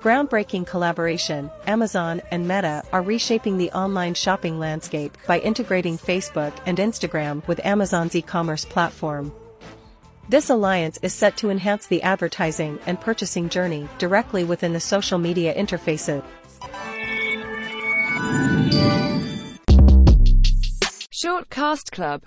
Groundbreaking collaboration, Amazon and Meta are reshaping the online shopping landscape by integrating Facebook and Instagram with Amazon's e-commerce platform. This alliance is set to enhance the advertising and purchasing journey directly within the social media interfaces. Shortcast Club.